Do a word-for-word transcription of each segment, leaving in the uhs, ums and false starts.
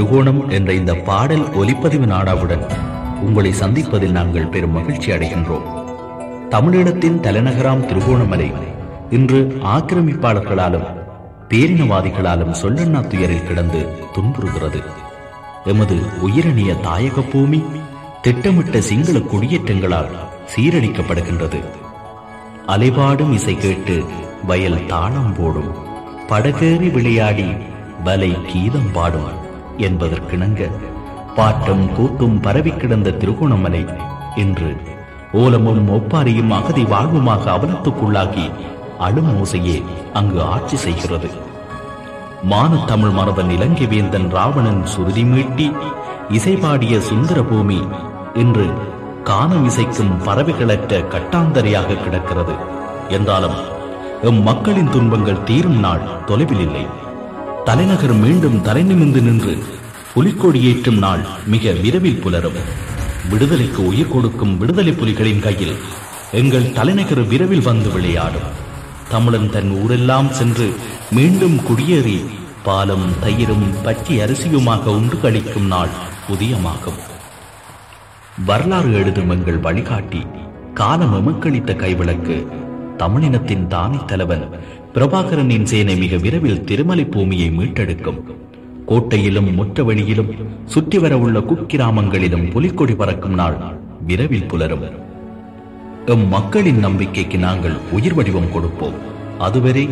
திரிகோணம் என்ற இந்த பாடல் ஒலிப்பதிவு நாடாவுடன் உங்களை சந்திப்பதில் நாங்கள் பெரும் மகிழ்ச்சி அடைகின்றோம். தமிழினத்தின் தலைநகராம் திருகோணமலை இன்று ஆக்கிரமிப்பாளர்களாலும் பேரினவாதிகளாலும் சொல்லண்ணா துயரில் கிடந்து துன்புறுகிறது. எமது உயிரணிய தாயக பூமி திட்டமிட்ட சிங்கள குடியேற்றங்களால் சீரழிக்கப்படுகின்றது. அலைபாடும் இசை கேட்டு வயல் தாளம் போடும், படகேறி விளையாடி வலை கீதம் பாடும் என்பதற்கிணங்க பாட்டும் கூட்டும் பரவி கிடந்த திருகோணமலை இன்று ஓலமும் ஒப்பாரியும் அகதி வாழ்வுமாக அவலத்துக்குள்ளாகி அடும் ஓசையே அங்கு ஆட்சி செய்கிறது. மானத்தமிழ் மரபன் இலங்கை வேந்தன் ராவணன் சுருதி மீட்டி இசைபாடிய சுந்தர பூமி இன்று கானம் இசைக்கும் பறவைகளற்ற கட்டாந்தரையாக கிடக்கிறது. என்றாலும் எம் மக்களின் துன்பங்கள் தீரும் நாள் தொலைவில் இல்லை. தலைநகர் மீண்டும் தலை நிமிந்து நின்று புலிக்கொடி ஏற்றும் நாள் மிக விரைவில் புலரும். விடுதலைக்கு உயிர் கொடுக்கும் விடுதலை புலிகளின் கையில் எங்கள் தலைநகர் விரைவில் வந்து விளையாடும். தமிழன் தன் ஊரெல்லாம் சென்று மீண்டும் குடியேறி பாலும் தயிரும் பச்சை அரிசியுமாக உண்டு கழிக்கும் நாள் புதியமாகும். வரலாறு எழுதும் எங்கள் வழிகாட்டி, காலம் எமக்களித்த கைவிளக்கு, தமிழினத்தின் தானை தலைவன் பிரபாகரனின் சேனை மிக விரைவில் திருமலை பூமியை மீட்டெடுக்கும். கோட்டையிலும் முற்றவெளியிலும் சுற்றி வரவுள்ள குக்கிராமங்களிலும் புலிக்கொடி பறக்கும் நாள் விரைவில் புலரும். எம் மக்களின் நம்பிக்கைக்கு நாங்கள் உயிர் வடிவம் கொடுப்போம். அதுவரை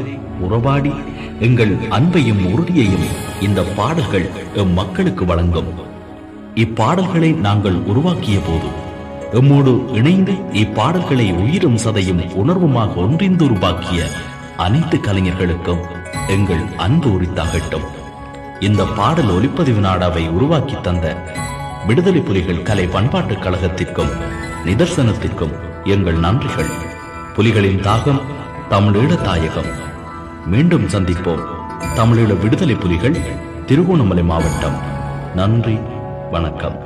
உறவாடி எங்கள் அன்பையும் உறுதியையும் இந்த பாடல்கள் எம் மக்களுக்கு வழங்கும். இப்பாடல்களை நாங்கள் உருவாக்கிய போது எம்மோடு இணைந்து இப்பாடல்களை உயிரும் சதையும் உணர்வுமாக ஒன்றிந்து உருவாக்கிய அனைத்து கலைஞர்களுக்கும் எங்கள் அன்பு உரித்தாகட்டும். இந்த பாடல் ஒலிப்பதிவு நாடாவை உருவாக்கி தந்த விடுதலை புலிகள் கலை பண்பாட்டு கழகத்திற்கும் நிதர்சனத்திற்கும் எங்கள் நன்றிகள். புலிகளின் தாகம் தமிழீழ தாயகம். மீண்டும் சந்திப்போம். தமிழீழ விடுதலை புலிகள், திருகோணமலை மாவட்டம். நன்றி, வணக்கம்.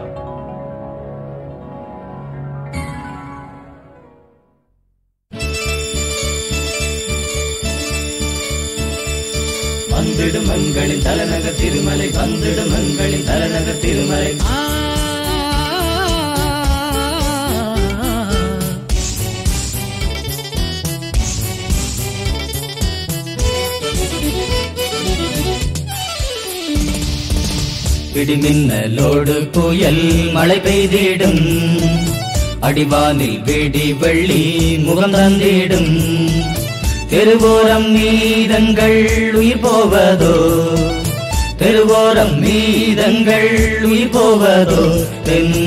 வந்திடும் மங்களின் தலைநகர் திருமலை, வந்திடும் மங்களின் தலைநகர் திருமலை. இடிமின்னலோடு புயல் மழை பெய்திடும், அடிவானில் வெடி வெள்ளி முகம் தந்திடும். தெருவோரம் மீதங்கள் உயிர் போவதோ, தெருவோரம் மீதங்கள் உயிர் போவதோ. தென்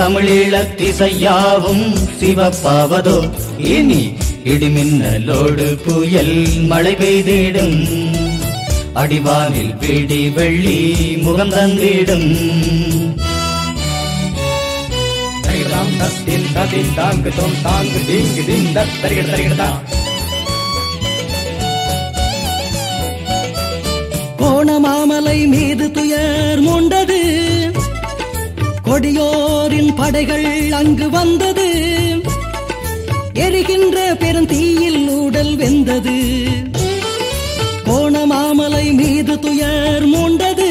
தமிழீழத்திசையாவும் சிவப்பாவதோ. இனி இடிமின்னலோடு புயல் மழை பெய்திடும், அடிவானில் வெடி வெள்ளி முகம் தந்திடும். தாங்கு தோம் தாங்கு தீங்கு தீந்த தருகிட தருகிடதா. கோண மாமலை மீது துயர் மூண்டது, கொடியோரின் படைகள் அங்கு வந்தது. எரிகின்ற பெருந்தீயில் உடல் வெந்தது. கோண மாமலை மீது துயர் மூண்டது,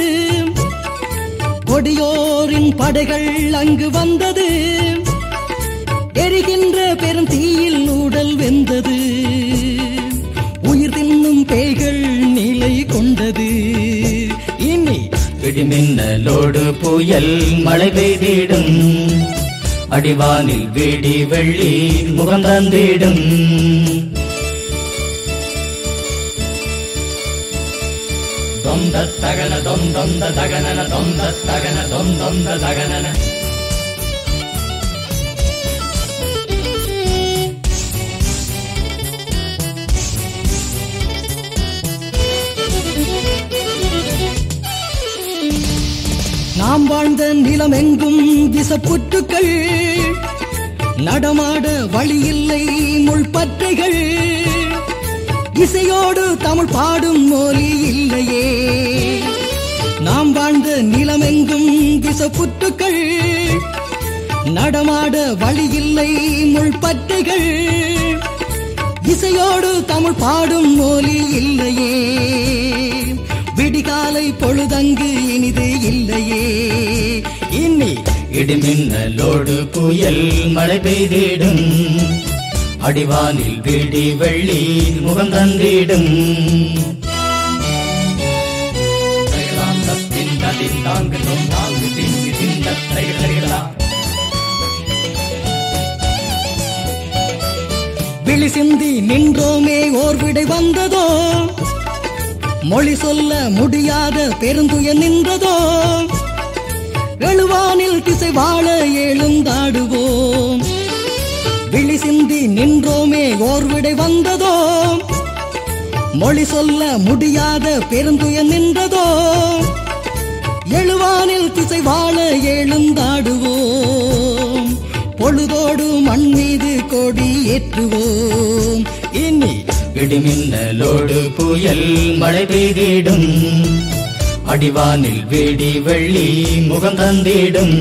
கொடியோரின் படைகள் அங்கு வந்தது. எரிகின்ற பெரும் தீயில் உடல் வெந்தது. உயிர் தின்னும் பேய்கள் நிலை கொண்டது. இனி இடிமின்னலோடு புயல் மழை பெய்திடும், அடிவானில் வெடி வெள்ளி முகம் தந்திடும். தொந்த தகன தொந்தொந்த தகனன, தொந்த தகன தொந்தொந்த தகனன. நாம் வாழ்ந்த நிலம் எங்கும் விசப்புற்றுக்கள், நடமாட வழியில்லை முள்பற்றைகள். இசையோடு தமிழ் பாடும் மொழி இல்லையே. நாம் வாழ்ந்த நிலமெங்கும் திசப்புற்றுக்கள், நடமாட வழியில்லை முள்பற்றைகள். இசையோடு தமிழ் பாடும் மொழி இல்லையே. விடிகாலை பொழுதங்கு இனிது இல்லை. இல்லையே. இனி இடிமின்னலோடு புயல் மழை பெய்திடும், அடிவானில் வீடி வெள்ளி முகம் தந்திடும். விழி சிந்தி நின்றோமே ஓர் விடை வந்ததோ, மொழி சொல்ல முடியாத பெருந்துய நின்றதோ, எழுவானில் திசை வாழ எழுந்தாடுவோம். விழி சிந்தி நின்றோமே ஓர்விடை வந்ததோ, மொழி சொல்ல முடியாத பெருந்துய நின்றதோ, எழுவானில் திசை வாழ எழுந்தாடுவோம். பொழுதோடு மண் மீது கொடி ஏற்றுவோம். இனி இடிமின்னலோடு புயல் மழை பெய்திடும், அடிவானில் வீடி வெள்ளி முகம் தந்திடும்.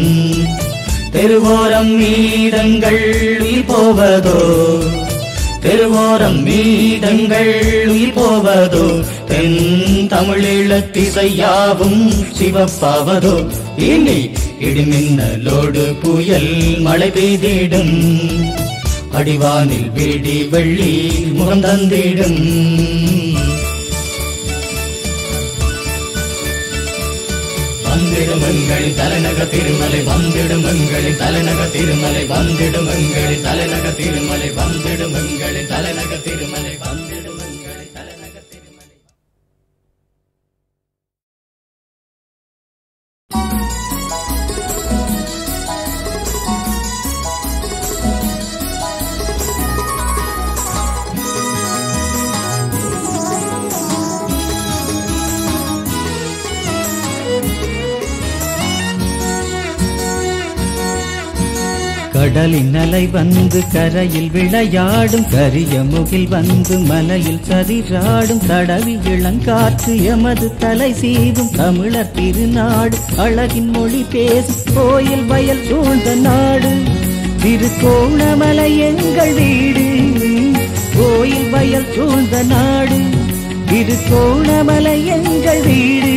தெருவோரம் மீதங்கள் உயிர் போவதோ, தெருவோரம் மீதங்கள் உயிர் போவதோ, தென் தமிழத்திசையாவும் சிவப்பாவதோ. இனி இடிமின்னலோடு புயல் மழை பெய்திடும், அடிவானில் வீடி வெள்ளி முகம் தந்திடும். வந்திடுமங்களின் தலைநக திருமலை, வந்திடுமங்களின் தலைநக திருமலை, வந்திடுமங்களின் தலைநக திருமலை, வந்திடுமங்களின் தலைநக திருமலை, வந்திடுமங்களின் தலைநக திருமலை. கடலின் அலை வந்து கரையில் விளையாடும், கரிய முகில் வந்து மலையில் சரிராடும், தடவி இளங்காற்று எமது தலை சீவும் தமிழர் திருநாடு. அழகின் மொழி பேசும் கோயில் வயல் சூழ்ந்த நாடு, திருக்கோணமலை எங்கள் வீடு. கோயில் வயல் சூழ்ந்த நாடு, திருக்கோணமலை எங்கள் வீடு.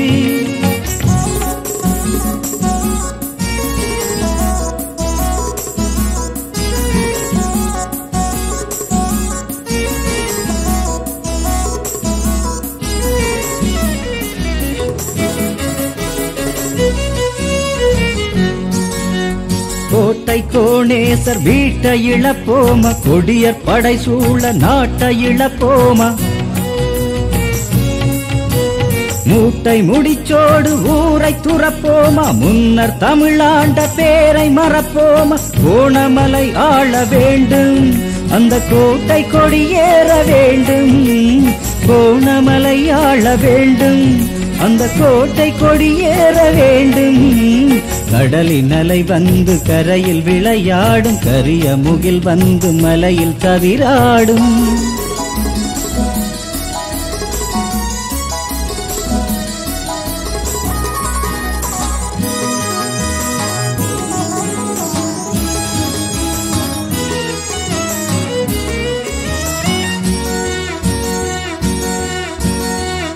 கோணேசர் வீட்டை இழப்போமா, கொடியர் படை சூழ நாட்டை இழப்போமா, மூட்டை முடிச்சோடு ஊரை துறப்போமா, முன்னர் தமிழாண்ட பேரை மறப்போமா. கோணமலை ஆள வேண்டும், அந்த கோட்டை கொடியேற வேண்டும். கோணமலை ஆள வேண்டும், அந்த கோட்டை கொடியேற வேண்டும். கடலின் அலை வந்து கரையில் விளையாடும், கரிய முகில் வந்து மலையில் தவிராடும்.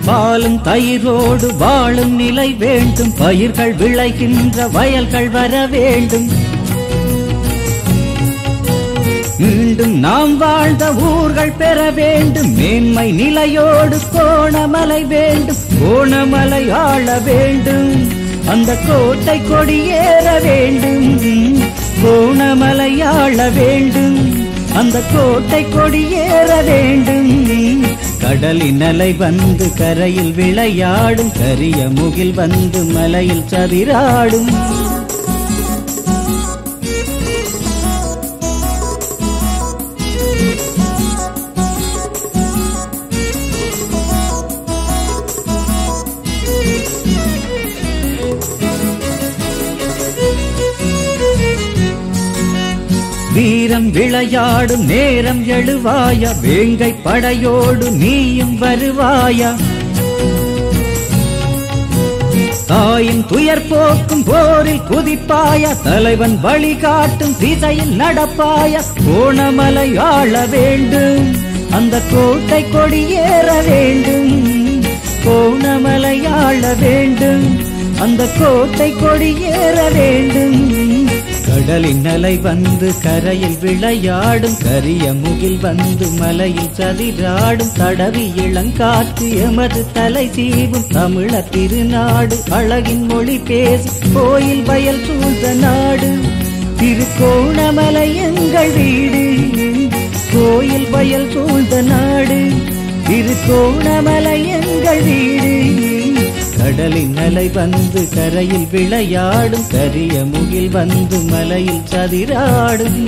பாலும் தயிரோடு வாழும் நிலை வேண்டும், பயிர்கள் விளைகின்ற வயல்கள் வர வேண்டும். மீண்டும் நாம் வாழ்ந்த ஊர்கள் பெற வேண்டும், மேன்மை நிலையோடு கோணமலை வேண்டும். கோணமலை ஆள வேண்டும், அந்த கோட்டை கொடியேற வேண்டும். கோணமலை ஆள வேண்டும், அந்த கோட்டை கொடியேற வேண்டும். கடலின் அலை வந்து கரையில் விளையாடும், கரிய முகில் வந்து மலையில் சதிராடும். வீரம் விளையாடும் நேரம் எழுவாயா, வேங்கை படையோடு நீயும் வருவாயா. தாயின் துயர் போக்கும் போரில் குதிப்பாயா, தலைவன் வழிகாட்டும் திசையில் நடப்பாயா. கோணமலை ஆள வேண்டும், அந்த கோட்டை கொடியேற வேண்டும். கோணமலை ஆள வேண்டும், அந்த கோட்டை கொடியேற வேண்டும். கடலின் அலை வந்து கரையில் விளையாடும், கரிய முகில் வந்து மலையில் சதிராடும், தடவி இளங்காற்று எமது தலை தீவும் தமிழர் திருநாடு. அழகின் மொழி பேசும் கோயில் வயல் சூழ்ந்த நாடு, திருக்கோணமலை எங்கள் வீடு. கோயில் வயல் சூழ்ந்த நாடு, திருக்கோணமலை எங்கள் வீடு. கடலின் அலை வந்து கரையில் விளையாடும், கரிய முகில் வந்து மலையில் சதிராடும்.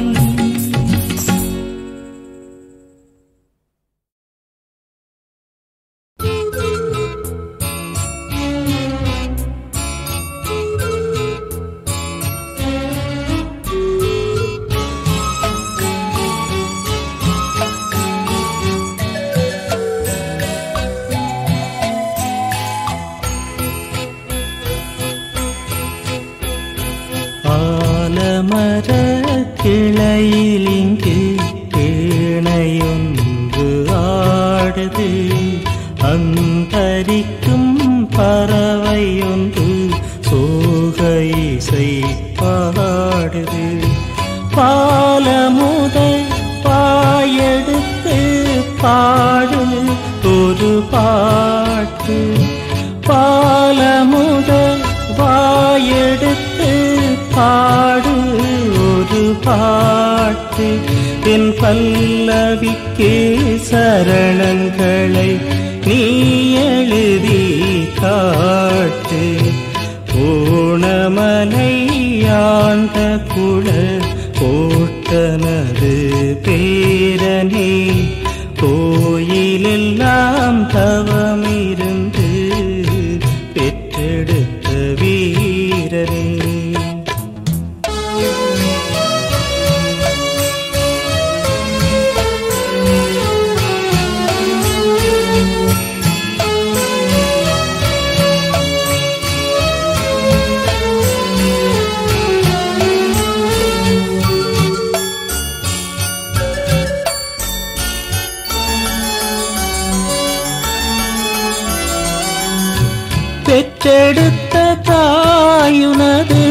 பெற்றெடுத்த தாயுனது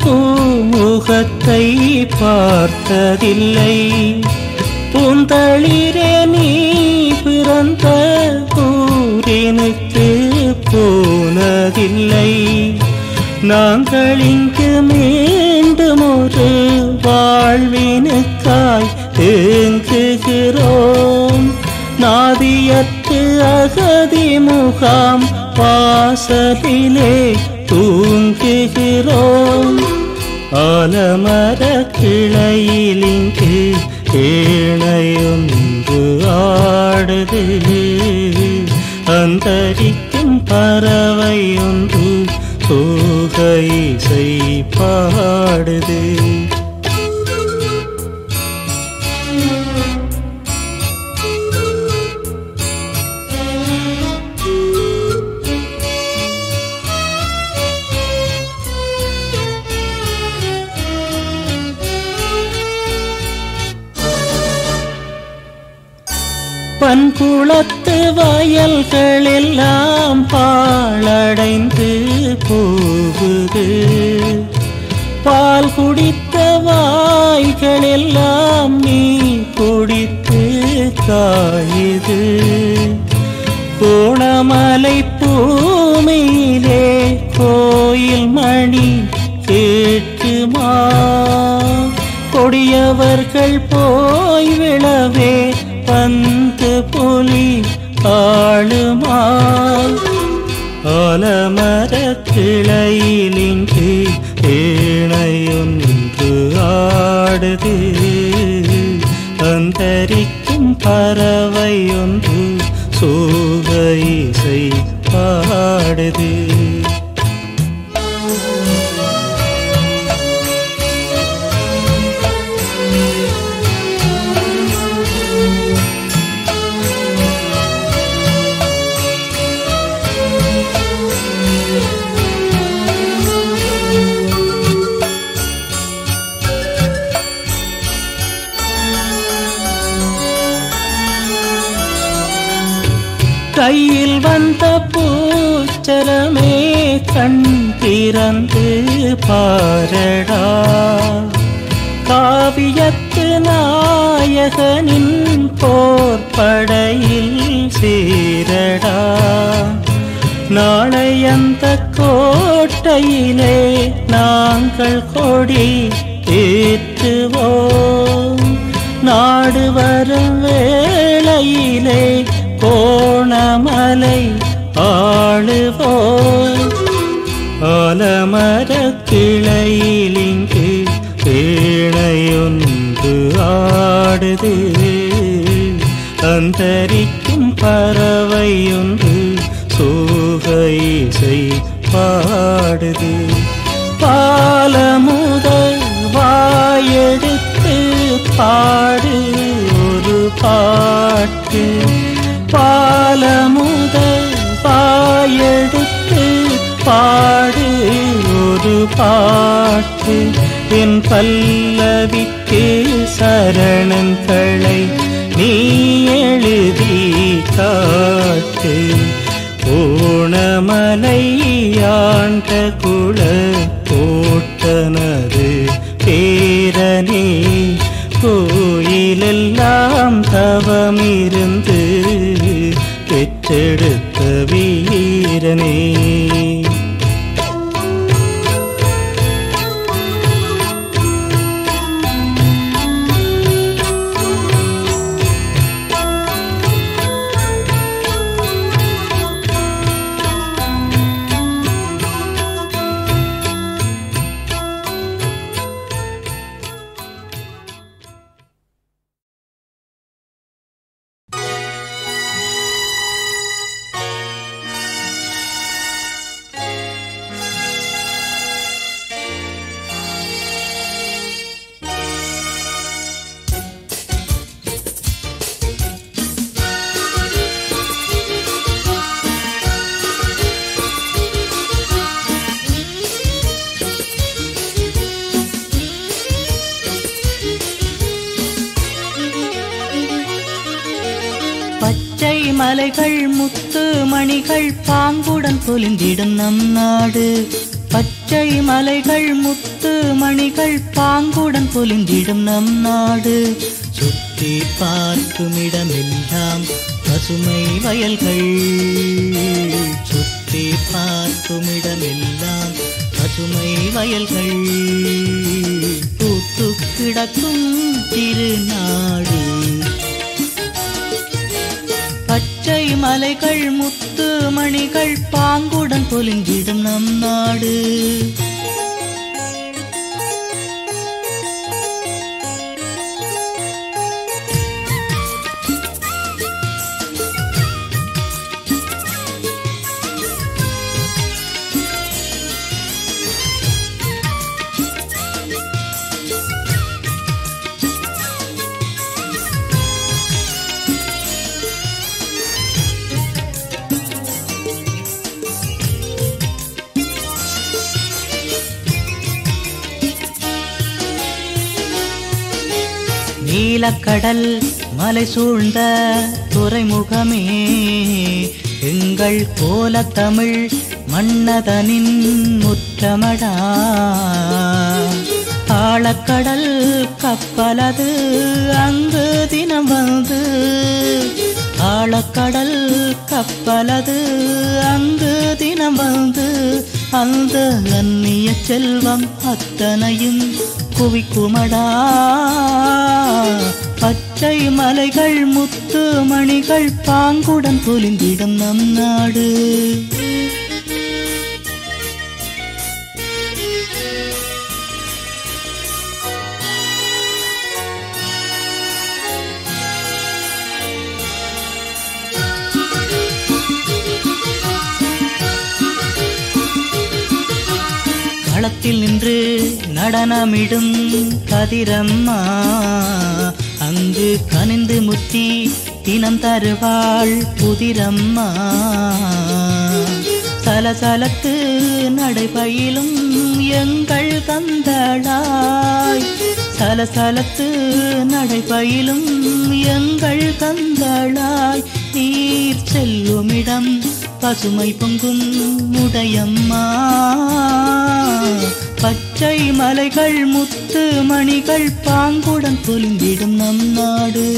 பூமுகத்தை பார்த்ததில்லை, பூந்தளிரே நீ பிறந்த ஊரினுக்கு போனதில்லை. நாங்கள் இங்கு மீண்டும் ஒரு வாழ்வினுக்காய் தேங்குகிறோம். நாதியத்து அகதி முகாம் வாசலிலே தூங்குகிறோம். ஆலமர கிளையிலிங்கு ஏழையொன்று ஆடுது, அந்தரிக்கும் பறவையொன்று தோகை செய்பாடுது. பண்குளத்து வயல்கள் எல்லாம் பாழடைந்து போகுது, பால் குடித்த வாய்கள் எல்லாம் நீ குடித்து காயுது. கோணமலை பூமியிலே கோயில் மணி கேட்குமா? கொடியவர்கள் போய் விழவே பந்து புலி ஆளுமா? ஆலமர கிளையிலிங்கு ஏழையொன்று ஆடுது, அந்தரிக்கும் பறவையொன்று சோகை செய்பாடுது. கையில் வந்த பூச்சரமே கண்டி திறந்து பாரடா காவியத்து நாயகனின் போர்படையில் சேரடா. நாளையந்த கோட்டையிலே நாங்கள் கொடி ஏற்றுவோம், நாடு வரும் வேளையிலே கோணமலை ஆளுவோம். ஆலமர கிளையிலிங்கு கிளையொன்று ஆடுது, அந்தரிக்கும் பறவையொன்று சோகை செய் பாடுது. பாலமுதல் வாயெடுத்து பாடு ஒரு பாட்டு, பாலமுதல் வாயெடுத்து பாடு ஒரு பாட்டு. என் பல்லவிக்கு சரணங்களை நீ எழுதி காட்டு, ஓணமலையாண்ட குல கோட்டனது பேரனே. கோயிலெல்லாம் தவமிருந்து பெற்றெடுத்த வீரனே, பாங்குடன் பொலிந்திடும் நம் நாடு. பச்சை மலைகள் முத்து மணிகள் பாங்குடன் பொலிந்திடும் நம் நாடு. சுற்றி பார்க்கும் இடமெல்லாம் பசுமை வயல்கள், சுற்றி பார்க்கும் இடமெல்லாம் பசுமை வயல்கள். பூத்து கிடக்கும் திருநாடு பச்சை மலைகள் முத்து மணிகள் பாங்குடன் பொலிந்திடும் நம் நாடு. நீலக்கடல் மலை சூழ்ந்த துறைமுகமே எங்கள் கோல தமிழ் மன்னதனின் முற்றமடா. ஆழக்கடல் கப்பலது அங்கு தினம் வந்து, ஆழக்கடல் கப்பலது அங்கு தினம் வந்து, அந்த அந்நிய செல்வம் அத்தனையும் குவிக்குமடா. பச்சை மலைகள் முத்து மணிகள் பாங்குடன் பொலிந்திடும் நம் நாடு. களத்தில் நின்று நடனமிடும் கதிரம்மா அங்கு கனிந்து முத்தி தினம் தருவாள் புதிரம்மா. சலசலத்து நடைபயிலும் எங்கள் கந்தளாய், சலசலத்து நடைபயிலும் எங்கள் கந்தளாய். நீர் செல்லுமிடம் பசுமை பொங்கும் உடையம்மா, பச்சை மலைகள் முத்து மணிகள் பாங்குடன் பொலிந்திடும் நம் நாடு.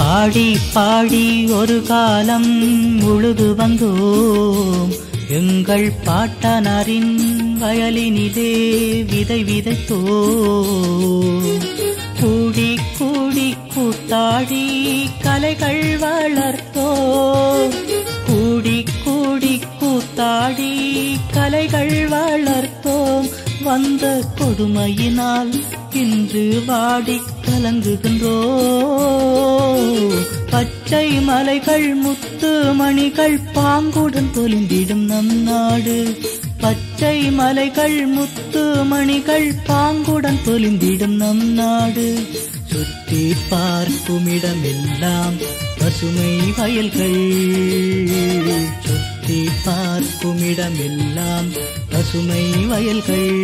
பாடி பாடி ஒரு காலம் உழுது வந்தோம், எங்கள் பாட்டனாரின் வயலினிலே விதை விதைத்தோம். கூடி கூடி கூத்தாடி கலைகள் வளர்த்தோம், கூடி கூடி கூத்தாடி கலைகள் வளர்த்தோம். வந்த கொடுமையினால் இன்று வாடி கலங்குகின்றோம். பச்சை மலைகள் முத்து மணிகள் பாங்குடன் பொலிந்திடும் நம் நாடு. பச்சை மலைகள் முத்து மணிகள் பாங்குடன் பொலிந்திடும் நம் நாடு. சுற்றி பார்க்குமிடமெல்லாம் பசுமை வயல்கள், சுற்றி பார்க்குமிடமெல்லாம் பசுமை வயல்கள்.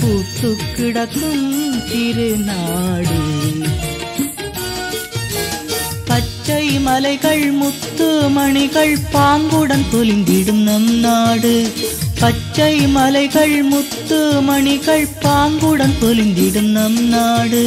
பூத்து கிடக்கும் திருநாடு, பச்சை மலைகள் முத்து மணிகள் பாங்குடன் பொலிந்திடும் நம் நாடு. பச்சை மலைகள் முத்து மணிகள் பாங்குடன் பொலிந்திடும் நம் நாடு.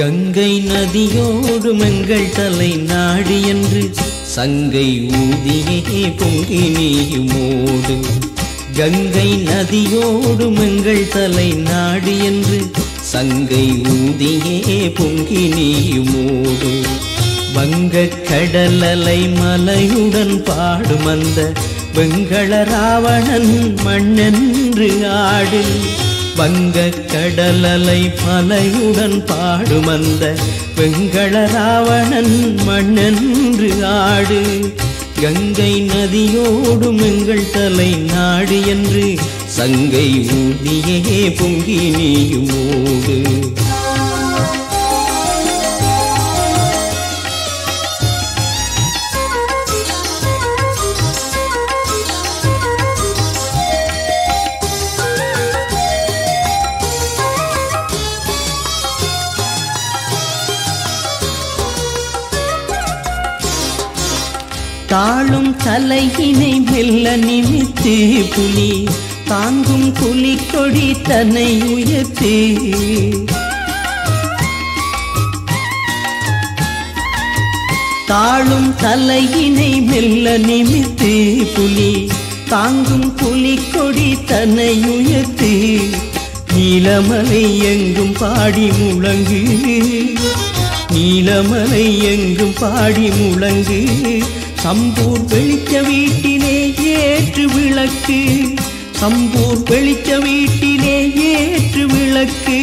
கங்கை நதியோடு எங்கள் தலை நாடு என்று சங்கை ஊதியே பொங்கி நீயுமோடு. கங்கை நதியோடு எங்கள் தலை நாடு என்று சங்கை ஊதியே பொங்கி நீயுமோடு. வங்கக் கடலலை மலையுடன் பாடும் அந்த வெங்கல ராவணன் மண்ணென்று ஆடு. வங்க கடலலை மலையுடன் பாடுமந்த வெங்கல ராவணன் மண்ணென்று ஆடு. கங்கை நதியோடும் எங்கள் தலை நாடு என்று சங்கை ஊதியே பொங்கி நீயுமோடு. தாழும் தலையினை மெல்ல நிமித்து புலி தாங்கும் புலி கொடி தன்னை உயர்த்து. தாழும் தலையினை மெல்ல நிமித்து புலி தாங்கும் புலி கொடி தன்னை உயர்த்து. நீலமலை எங்கும் பாடி முழங்கு, நீலமலை எங்கும் பாடி முழங்கு. சம்பூர் வெளிச்ச வீட்டிலே ஏற்று விளக்கு, சம்பூர் வெளிச்ச வீட்டிலே ஏற்று விளக்கு.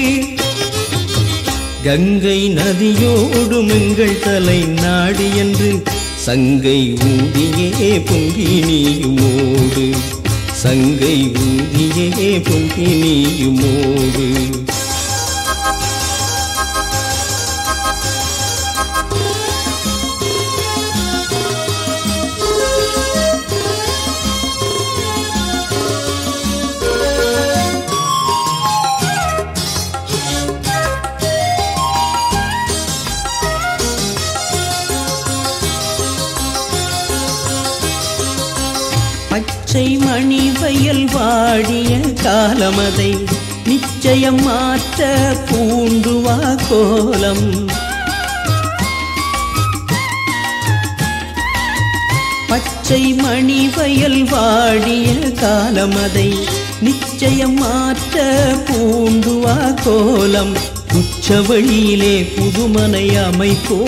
கங்கை நதியோடும் எங்கள் தலை நாடு என்று சங்கை ஊதியே பொங்கி நீயுமோடு, சங்கை ஊதியே பொங்கி நீயுமோடு. மணி வயல் வாடிய காலமதை நிச்சயம் மாற்ற பூண்டுவா கோலம். பச்சை மணி வயல் வாடிய காலமதை நிச்சயம் மாற்ற பூண்டுவா கோலம். உச்சவழியிலே புதுமனை அமைப்போ,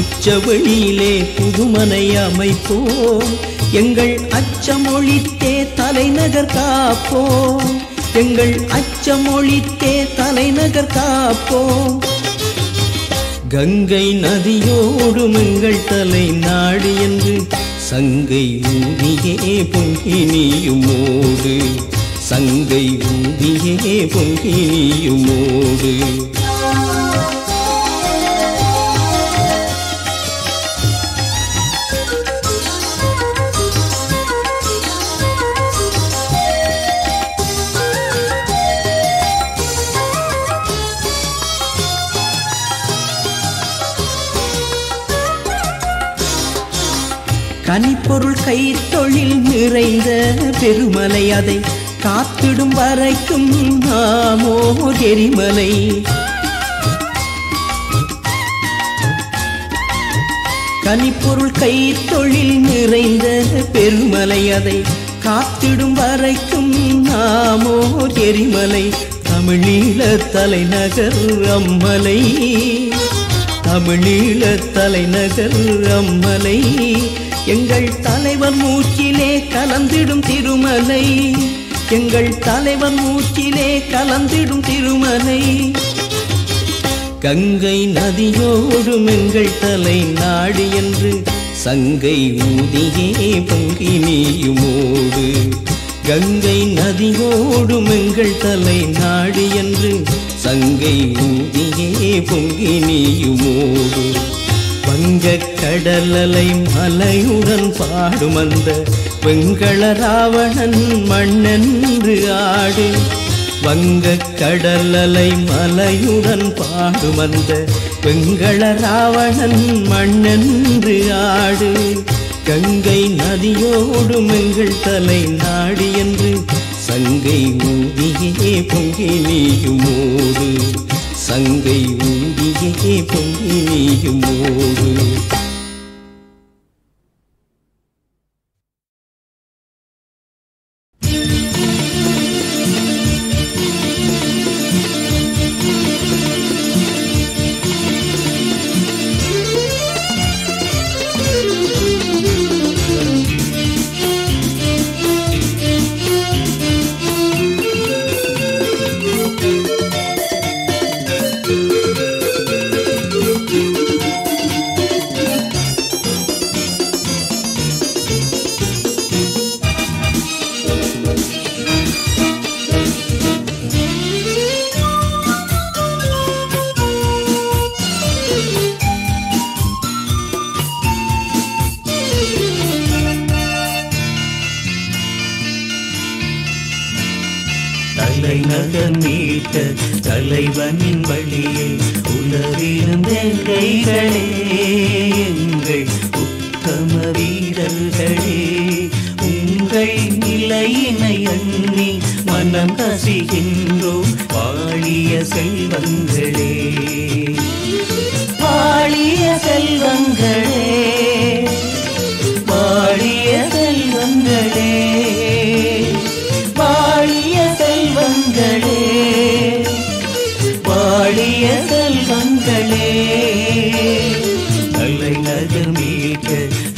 உச்சவழியிலே புதுமனை அமைப்போ. எங்கள் அச்சமொழித்தே தலைநகர் காப்போம், எங்கள் அச்சமொழித்தே தலைநகர் காப்போம். கங்கை நதியோடும் எங்கள் தலை நாடு என்று சங்கை ஊதியே பொங்கினியும் ஓடு, சங்கை ஊதியே பொங்கினியும் ஓடு. கனிப்பொருள் கைத்தொழில் நிறைந்த பெருமலை, அதை காத்திடும் வரைக்கும் நாமோ எரிமலை. கனிப்பொருள் கைத்தொழில் நிறைந்த பெருமலை, அதை காத்திடும் வரைக்கும் நாமோ எரிமலை. தமிழீழ தலைநகர் அம்மலை, தமிழீழ தலைநகர் அம்மலை. எங்கள் தலைவர் மூச்சிலே கலந்திடும் திருமலை, எங்கள் தலைவர் மூச்சிலே கலந்திடும் திருமலை. கங்கை நதியோடும் எங்கள் தலை நாடு என்று சங்கை ஊதியே பொங்கினியும் ஓடு, கங்கை நதியோடும் எங்கள் தலை நாடு என்று சங்கை ஊதியே பொங்கினியும் ஓடு. வங்கக் கடலலை மலையுடன் பாடும் அந்த வெங்கல ராவணன் மண்ணென்று ஆடு, வங்கக் கடலலை மலையுடன் பாடும் அந்த வெங்கல ராவணன் மண்ணென்று ஆடு. கங்கை நதியோடும் எங்கள் தலை நாடு என்று சங்கை ஊதியே பொங்கினியும் ஓடு, சங்கை ஊதியே பொங்கினியும் ஓடு. தலைநகர் மீட்ட தலைவனின் வழியே உலவிருந்தேன் கைகளே, எங்கள் உத்தம வீரர்களே. உங்கள் நிலையினை அண்ணி மனம் கசிகின்றோ வாழிய செல்வங்களே, வாழிய செல்வங்களே, வாழிய செல்வங்களே, வாழிய செல்வங்களே, வாழிய செல்வங்களே. தலைநகர் மீட்ட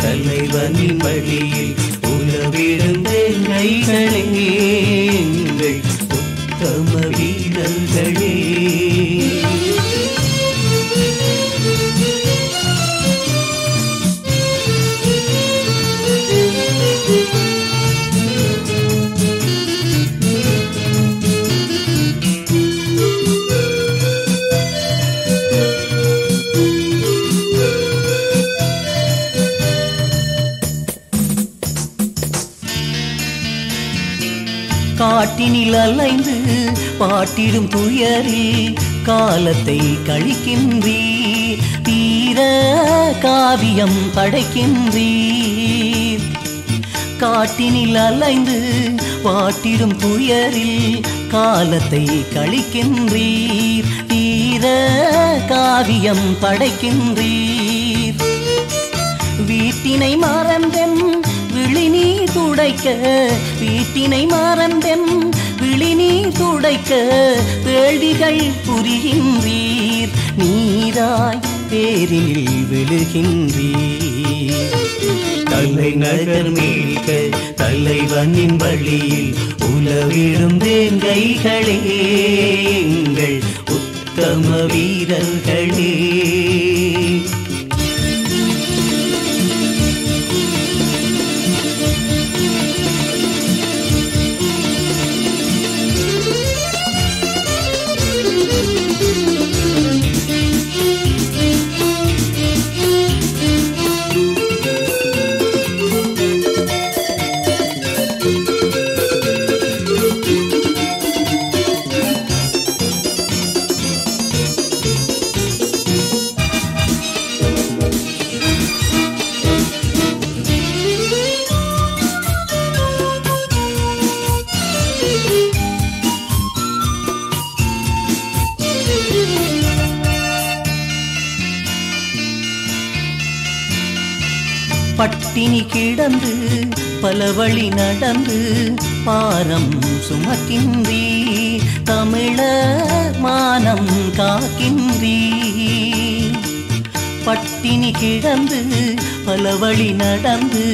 தலைவனின் வழியில் உலவிருந்த கைகளே, எங்கள் உத்தம வீரர்களே. காட்டினில் அலைந்து பாட்டிடும் துயரில் காலத்தை கழிக்கின்றீர், தீர காவியம் படைக்கின்றீர். காட்டினில் அலைந்து பாட்டிடும் துயரில் காலத்தை கழிக்கின்றீர், தீர காவியம் படைக்கின்றீர். வீட்டினை மறந்தென் விழிநீர் துடைக்க, வீட்டினை மறந்தெம் விழிநீர் துடைக்க வேள்விகள் புரிகின்றீர். நீராய் தேரினில் விழுகின்றீர். தல்லை நகர் மீட்க தலைவனின் வழியில் உலவிடும் தேங்கைகளே, எங்கள் உத்தம வீரர்களே. பட்டினி கிடந்து பல வழி நடந்து பாரம் சுமக்கின்றீ, தமிழர் மானம் காக்கின்றீ. பட்டினி கிடந்து பல வழி நடந்து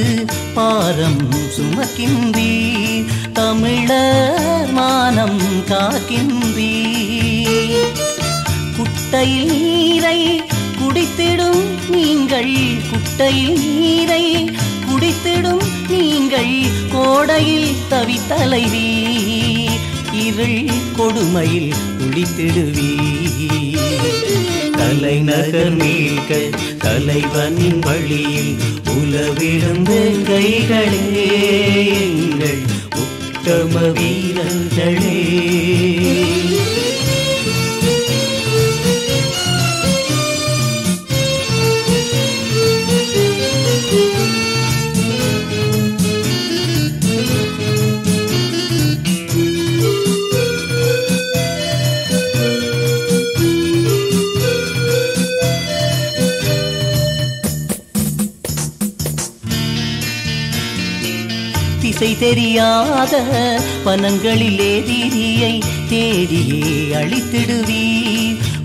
பாரம் சுமக்கின்றீ, தமிழர் மானம் காக்கின்றீ. குட்டையில் நீரை குடித்திடும் நீங்கள், குட்டையில் நீரை குடித்திடும் நீங்கள், கோடையில் தவித்தலைவி, இருள் கொடுமையில் குளித்திடுவி. தலைநகர் மீட்க தலைவனின் வழியில் உலவிருந்து கைகளே, எங்கள் உத்தம வீரர்களே. திசை தெரியாத பனங்களிலே திரியை தேடியே அழித்திடுவி,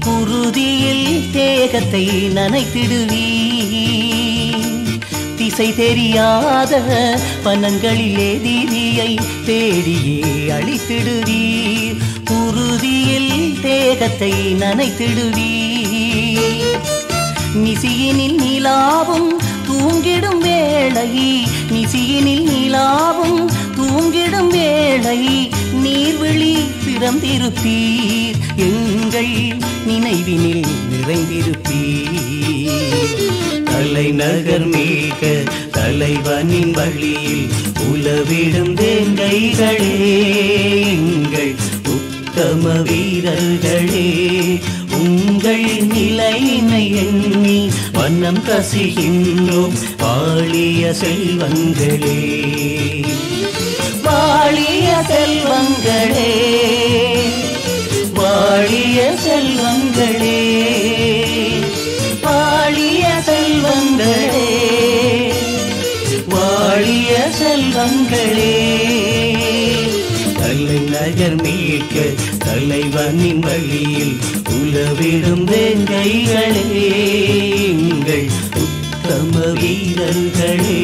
குருதியில் தேகத்தை நனைத்திடுவி. திசை தெரியாத பனங்களிலே திரியை தேடியே அழித்திடுவி, குருதியில் தேகத்தை நனைத்திடுவி. நிசியினில் நிலாவும் தூங்கிடும் வேளை, நிசியினில் நிலாவும் தூங்கிடும் வேளை, நீர்வெளி திறந்திருப்பீர், எங்கள் நினைவினில் நிறைந்திருப்பீர். தலைநகர் மீட்க தலைவனின் வழியில் உலவிடும் தேங்கைகளே, எங்கள் உத்தம வீரர்களே. உங்கள் நிலையினை எண்ணி வண்ணம் கசிகின்றோம் வாழிய செல்வங்களே, வாழிய செல்வங்களே, வாழிய செல்வங்களே, வாழிய செல்வங்களே, வாழிய செல்வங்களே. தலைநகர் மீட்க தலைவனின் வழியில் உலவிடும் தேங்கைகளே, எங்கள் உத்தம வீரர்களே.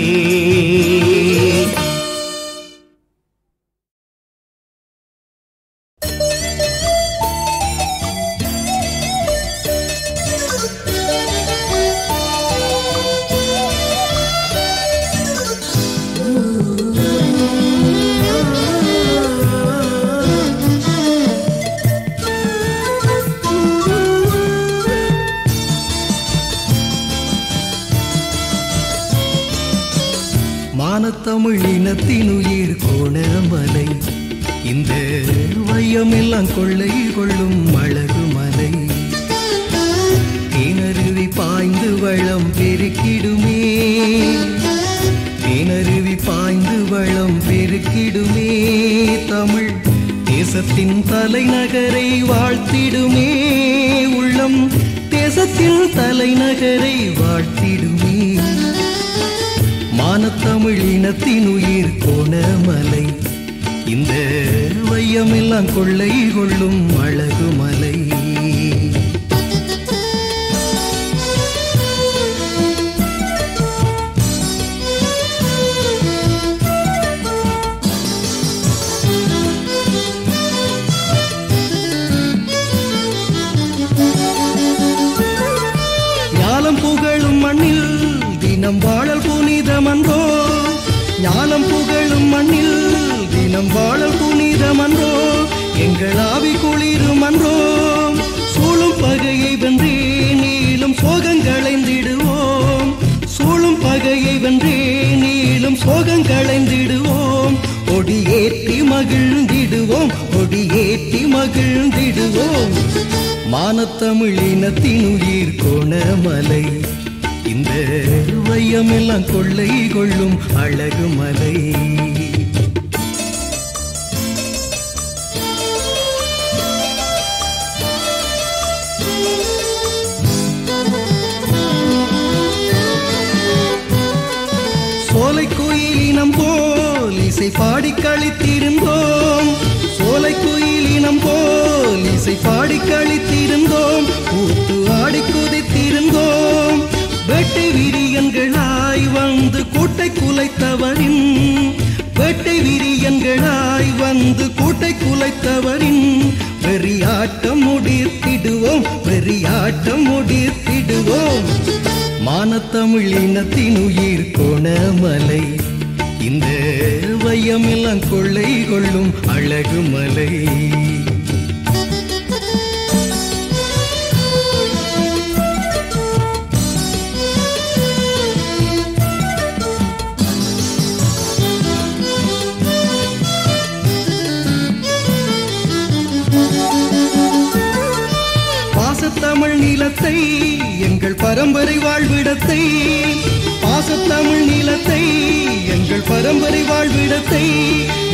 தமிழினத்தினுயிர் கோணமலை, இந்த வையமெல்லாம் கொள்ளை கொள்ளும் அழகு மலை, தேனருவி பாய்ந்து வளம் பெருக்கிடுமே, தேனருவி பாய்ந்து வளம் பெருக்கிடுமே, தமிழ் தேசத்தின் தலைநகரை வாழ்த்திடுமே, உள்ளம் தேசத்தின் தலைநகரை வாழ்த்திடுமே. மானத்தமிழினத்தின் உயிர் கோணமலை, இந்த வையமெல்லாம் கொள்ளை கொள்ளும் அழகு மலை. தினம் வாழல் புனிதமன்றோ, ஞானம் புகழும் மண்ணில் தினம் வாழல் புனிதமன்றோ, எங்கள் ஆவி குளிரும் அன்றோ. சூழும் பகையை வென்றே நீளும் சோகங்களைந்திடுவோம், சூழும் பகையை வென்றே நீளும் சோகங்களைந்திடுவோம். கொடியேற்றி மகிழ்ந்திடுவோம், கொடியேற்றி மகிழ்ந்திடுவோம். மானத்தமிழினத்தின் உயிர் கோணமலை, இந்த வையமெல்லாம் கொள்ளை கொள்ளும் அழகு மலை. சோலை கோயிலினம் போல் இசை பாடி கழித்திருந்தோம், சோலை கோயிலினம் போல் இசை பாடி கழித்திருந்தோம். கூத்து ஆடி குதித்திருந்தோம், வேட்டை விரியன்களாய் வந்து கூட்டை குலைத்தவரின், வேட்டை விரியன்களாய் வந்து கூட்டை குலைத்தவரின். வெறியாட்டம் முடித்திடுவோம், வெறியாட்டம் முடித்திடுவோம். மானத்தமிழினத்தின் உயிர் கோணமலை, இந்த வையமெல்லாம் கொள்ளை கொள்ளும் அழகு மலை. பாசத்தமிழ் நிலத்தை எங்கள் பரம்பரை வாழ்விடத்தை, பாசத்தமிழ் நிலத்தை எங்கள் பரம்பரை வாழ்விடத்தை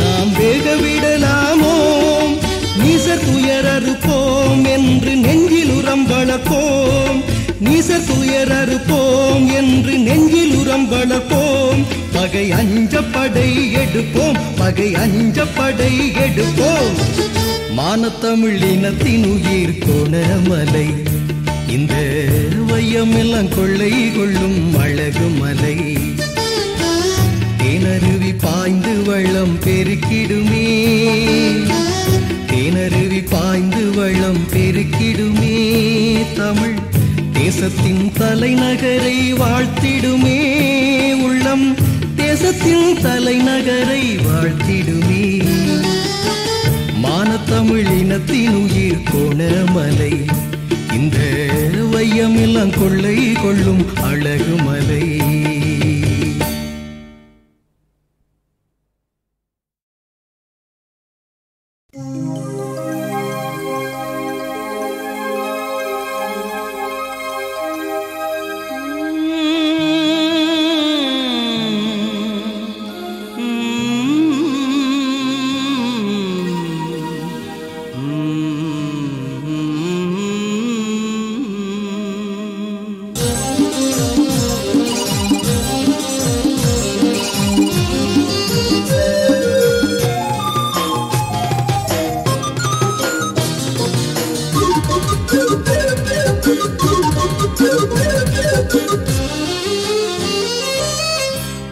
நாம் வேக விடலாமோ. நீசர் துயரறுப்போம் என்று நெஞ்சில் உரம் வளர்ப்போம், நீசர் துயரறுப்போம் என்று நெஞ்சில் உரம் வளர்ப்போம். பகை அஞ்ச படை எடுப்போம், பகை அஞ்ச படை எடுப்போம். மானத்தமிழினத்தின் உயிர் கோணமலை, இந்த வையமெல்லாம் கொள்ளை கொள்ளும் அழகு மலை. தேனருவி பாய்ந்து வள்ளம் பெருக்கிடுமே, தேனருவி பாய்ந்து வள்ளம் பெருக்கிடுமே. தமிழ் தேசத்தின் தலைநகரை வாழ்த்திடுமே உள்ளம், தேசத்தின் தலைநகரை வாழ்த்திடுமே. மானத்தமிழினத்தின் உயிர் கோணமலை, இந்த வையமெல்லாம் கொள்ளை கொள்ளும் அழகு மலை.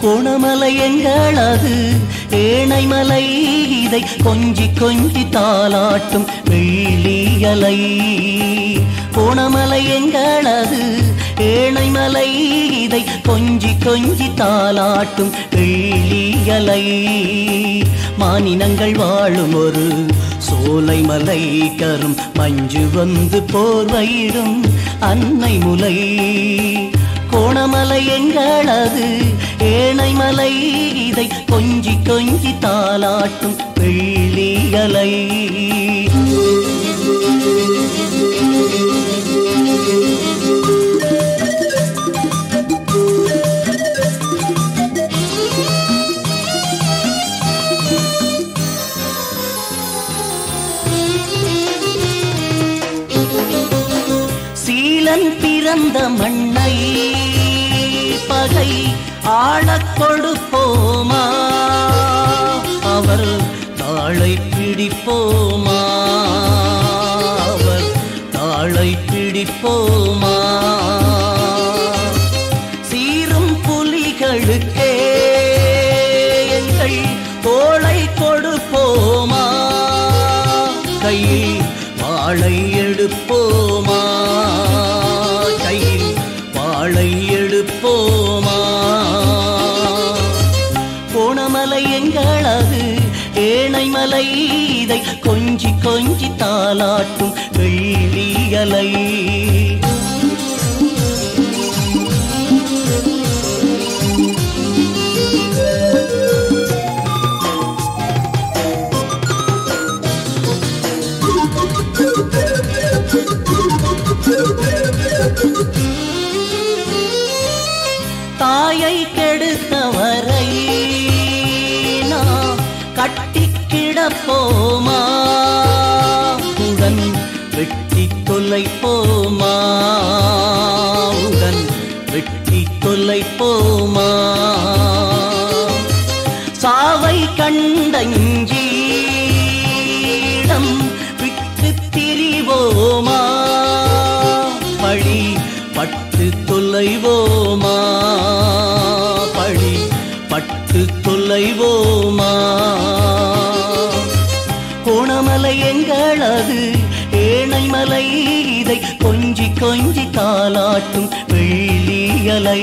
கோணமலை எங்களது ஏனை மலை, இதை கொஞ்சி கொஞ்சி தாளாட்டும் வெள்ளியலை. கோணமலை எங்களது ஏனை மலை, இதை கொஞ்சி கொஞ்சி தாளாட்டும் வெள்ளியலை. மானினங்கள் வாழும் ஒரு சோலை மலை, கரும் மஞ்சு வந்து போர்வையிடும் அன்னை முலை. கோணமலை எங்களது ஏனை மலை, இதை கொஞ்சி கொஞ்சி தாளாட்டும் வெள்ளியலை. சீலன் பிறந்த மண்ணை பகை ஆளக் கொடுப்போமா, அவர் தாளை பிடிப்போமா, அவர் தாளை பிடிப்போமா. சீரும் புலிகளுக்கே எங்கள் கோளை கொடுப்போமா, கையில் வாளை எடுப்போமா, கையில் வாளை எடுப்போமா. கொஞ்சி தாலாட்டும் வெள்ளி அலை. தாயை கெடுத்தவரை நாம் கட்டிக்கிடப்போமா, உடன் வெட்டி தொலைப்போமா, உடன் வெட்டி தொலைப்போமா. சாவை கண்டஞ்சிடம் விட்டு திரிவோமா, பழி பட்டு தொலைவோமா, பழி பட்டு தொலைவோமா. கோணமலை எங்களது ஏனை மலை, இதை கொஞ்சி கொஞ்சி தாலாட்டும் வெள்ளியலை.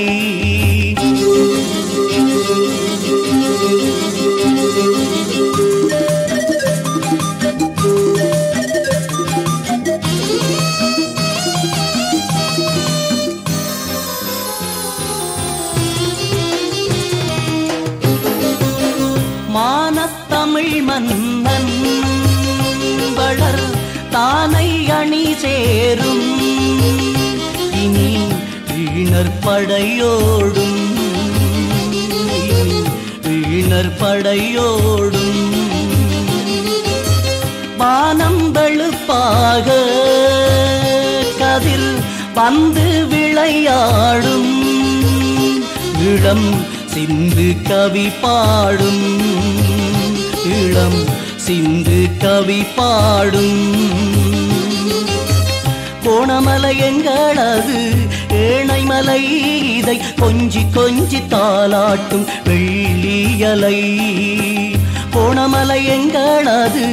மானத்தமிழ் மன்னன் வளர் தானை அணி சேரும், இனி வீணற்படையோடும், வீணற்படையோடும். வானம் வெளுப்பாக கதிர் வந்து விளையாடும், இடம் சிந்து கவி பாடும், இளம் சிந்து கவி பாடும். கோணமலை எங்களது ஏனை மலை, இதை கொஞ்சி கொஞ்சி தாலாட்டும் வெள்ளியலை. கோணமலை எங்களது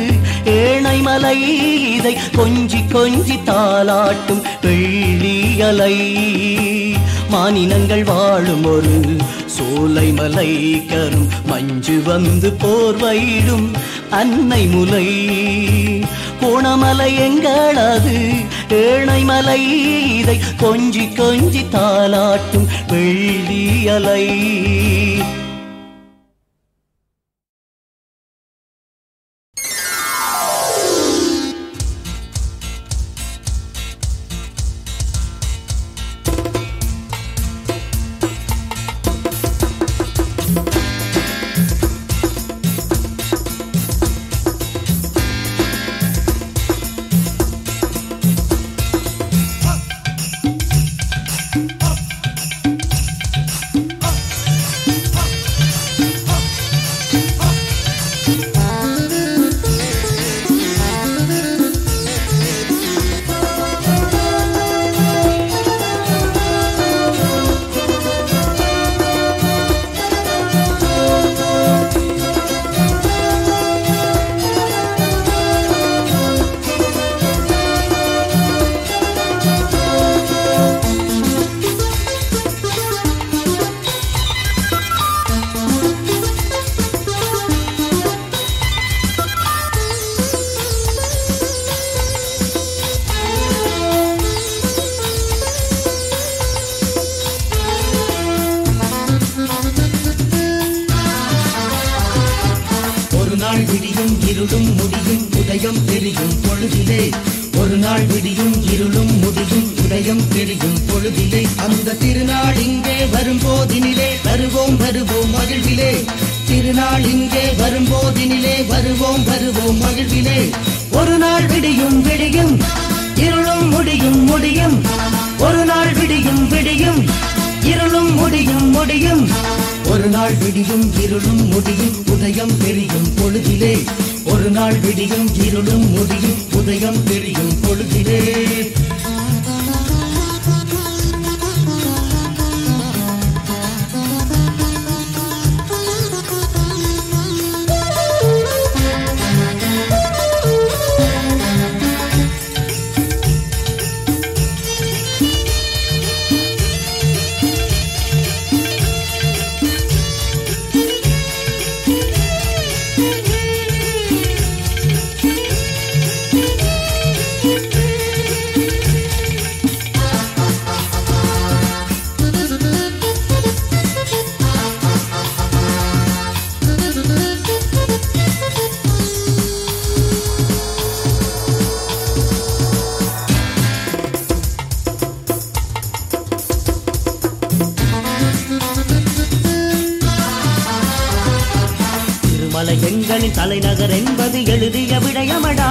ஏனை மலை, இதை கொஞ்சி கொஞ்சி தாலாட்டும் வெள்ளியலை. மானினங்கள் வாழும் ஒரு சோலை மலை, கரும் மஞ்சு வந்து போர்வையிடும் அன்னை முலை. கோணமலை எங்களது ஏனை மலை, இதை கொஞ்சி கொஞ்சி தாலாட்டும் வெள்ளியலை. தமிழனின் தலைநகர் என்பது எழுதிய விடயமடா.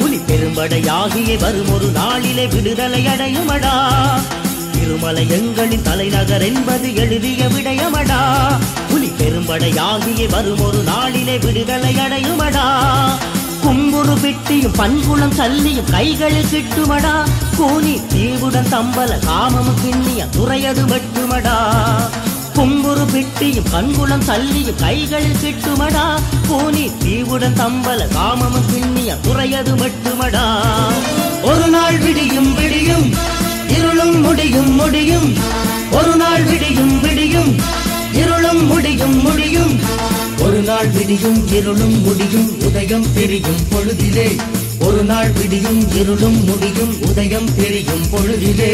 புலி பெரும்படையாகிய வரும் ஒரு நாளிலே விடுதலை அடையுமடா. திருமலை எங்களின் தலைநகர் என்பது எழுதிய விடயமடா. புலி பெரும்படையாகிய வரும் ஒரு நாளிலே விடுதலை அடையுமடா. கும்புரு பிட்டியும் பண்புணம் சல்லியும் கைகளில் கிட்டுமடா. கூனி தீவுடன் தம்பல காமமும் கிண்ணிய துறையது வெட்டுமடா. கும்புரு பிட்டியும் பண்புணம் சல்லியும் கைகளில் கிட்டுமடா. கூனி தீவுடன் தம்பல காமமும் கிண்ணிய துறையது வெட்டுமடா. ஒரு நாள் விடியும் விடியும் இருளும் முடியும் முடியும். ஒரு நாள் விடியும் விடியும் இருளும் முடியும் முடியும். ஒரு நாள் விடியும் இருளும் முடியும் உதயம் தெரியும் பொழுதிலே. ஒரு நாள் விடியும் இருளும் முடியும் உதயம் தெரியும் பொழுதிலே.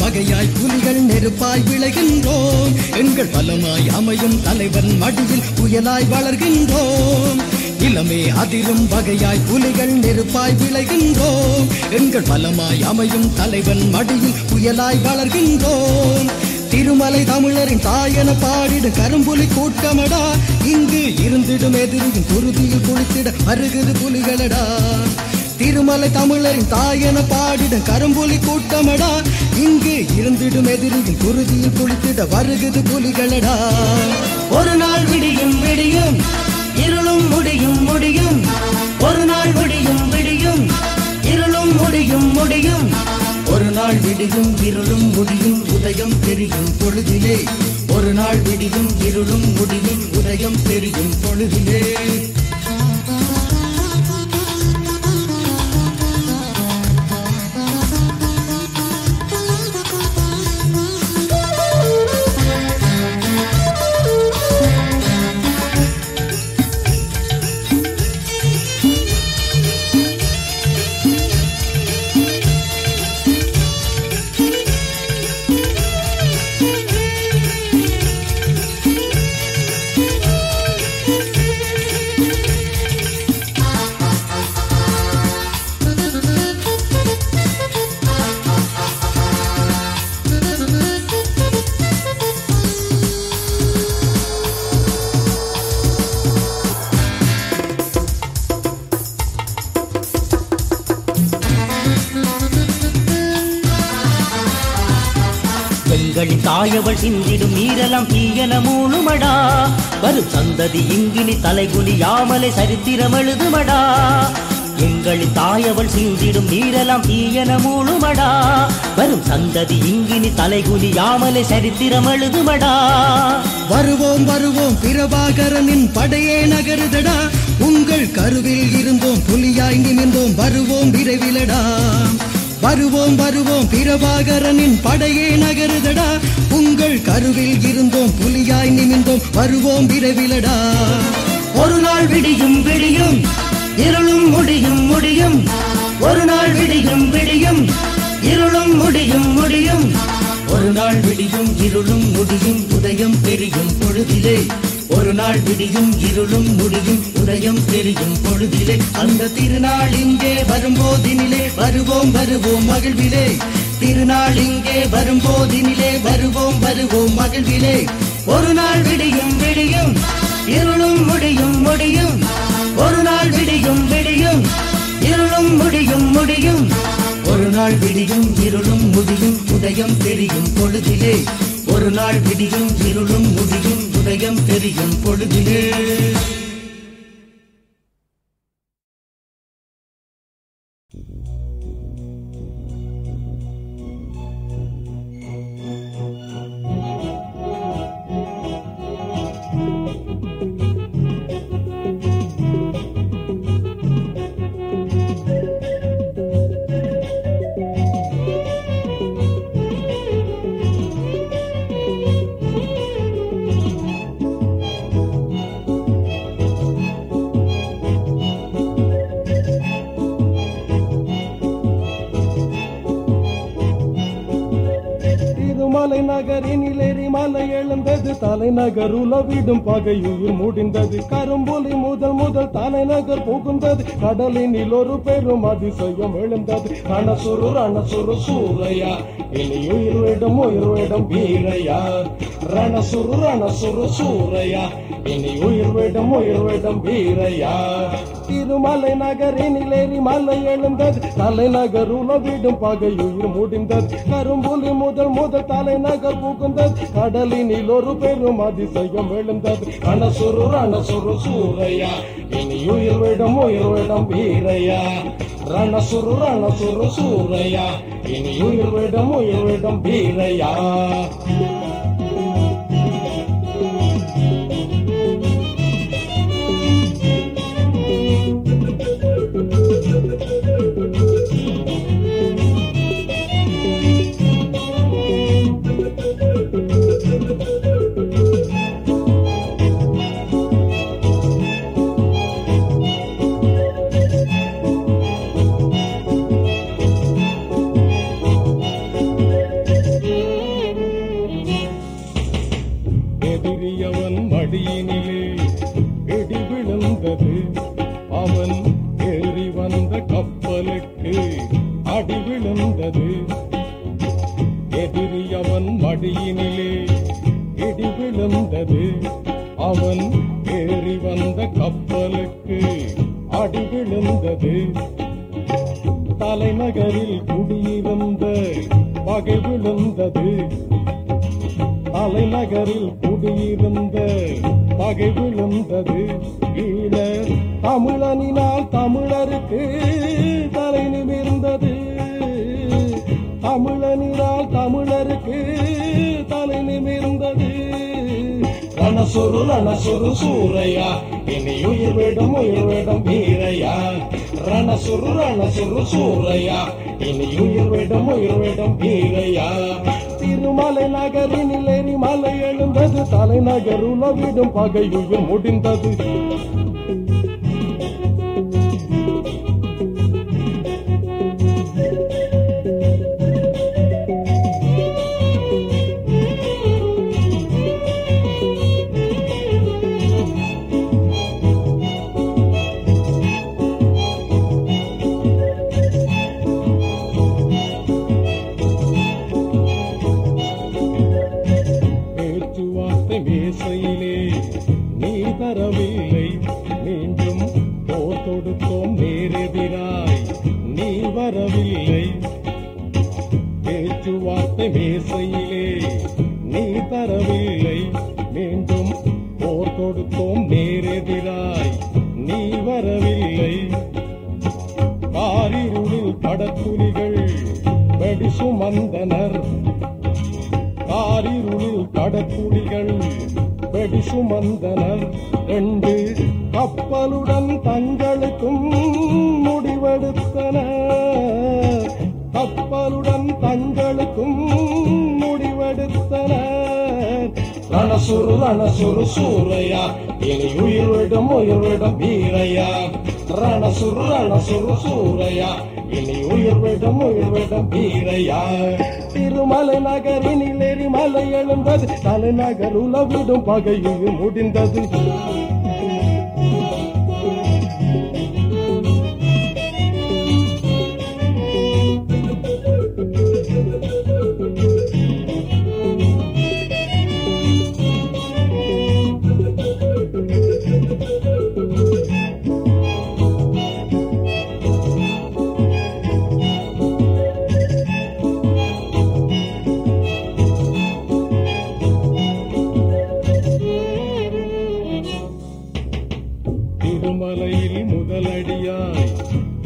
பகையாய் புலிகள் நெருப்பாய் விளைகின்றோம். எங்கள் பலமாய் அமையும் தலைவன் மடியில் புயலாய் வளர்கின்றோம். இளமே அதிரும் பகையாய் புலிகள் நெருப்பாய் விளைகின்றோம். எங்கள் பலமாய் அமையும் தலைவன் மடியில் புயலாய் வளர்கின்றோம். திருமலை தமிழரின் தாயன பாடிடு கரும்புலி கூட்டமடா. இங்கு இருந்திடும் எதிரின் துருதியில் குளித்திட அருகிரு புலிகளடா. திருமலை தமிழரின் தாயன பாடிட கரும்புலி கூட்டமடா. இங்கு இருந்திடும் எதிரின் துருதியில் குளித்திட வருகிறது புலிகளடா. ஒரு நாள் விடியும் விடியும் இருளும் முடியும் முடியும். ஒரு நாள் விடியும் விடியும் இருளும் முடியும் முடியும். ஒரு நாள் விடியும் இருளும் முடியும் உதயம் தெரியும் பொழுதிலே. ஒரு நாள் விடியும் இருளும் முடியும் உதயம் தெரியும் பொழுதிலே. தாயவள் சிந்திடும் நீரெல்லாம் தீயன மூழுமடா. வரும் சந்ததி இங்கினி தலைகுனியாமலை சரித்திரம் எழுதுமடா. எங்களின் தாயவள் சிந்திடும் நீரெல்லாம் தீயன மூழுமடா. வரும் சந்ததி இங்கினி தலைகுனியாமலை சரித்திரம் எழுதுமடா. வருவோம் வருவோம் பிரபாகரனின் படையே நகருதடா. உங்கள் கருவில் இருந்தோம் புலியாய் நிமிர்ந்தோம் வருவோம் விரைவிலடா. வருவோம் வருவோம் பிரபாகரனின் படையே நகருதடா. உங்கள் கருவில் இருந்தோம் புலியாய் நிமிந்தோம் வருவோம் விரைவிலடா. ஒரு நாள் விடியும் விடியும் இருளும் முடியும் முடியும். ஒரு நாள் விடியும் விடியும் இருளும் முடியும் முடியும். ஒரு நாள் விடியும் இருளும் முடியும் உதயம் தெரியும் பொழுதிலே. ஒரு நாள் விடியும் இருளும் முடியும் உதயம் தெரியும் பொழுதிலே. அந்த திருநாள் இங்கே வரும்போதினிலே வருவோம் வருவோம் மகிழ்விலே. திருநாள் இங்கே வரும்போதினிலே வருவோம் வருவோம் மகிழ்விலே. ஒரு நாள் விடியும் விடியும் இருளும் முடியும் முடியும். ஒரு நாள் விடியும் விடியும் இருளும் முடியும் முடியும். ஒரு நாள் விடியும் இருளும் முடியும் உதயம் தெரியும் பொழுதிலே. ஒரு நாள் விடியும் இருளும் முடியும் உதயம் தெரியும் பொழுதிலே. தலைநகர் உலவிடும் பகையூர் முடிந்தது. கரும்புலி முதல் முதல் தலைநகர் புகுந்தது. கடலினில் ஒரு பெரும் அதிசயம் எழுந்தது. ரணசுரு ரணசுரு சூரையா, இனி உயிரிடும் உயிர்விடும் வீரையா. ரணசுரு ரணசுரு சூரையா, இனி உயிர்விடும் உயிர்விடும் வீரையா. திருமலை நகரினிலேறி மலை எழுந்தது. தலைநகர் உலவிடும் பகையூர் முடிந்தது. கரும்புலி முதல் முதல் தலைநகர் புகுந்தது. கடலினில் ஒரு பெரும் அதிசயம் எழுந்தது. ரணசுரு ரணசுரு சூரையா, இனி உயிர்விடும் உயிர்விடும் வீரையா. ரணசுரு ரணசுரு சூரையா, இனி உயிர்விடும் உயிர்விடும் வீரையா. திருமலை நகரினில் ஏறி மலை எழுந்தது. தலைநகர் உலவிடும் பகையுயிர் முடிந்தது. திருமலை நகரினில் ஏறி மலை எழுந்தது. தலைநகர் உலவிடும் பகையும் முடிந்தது.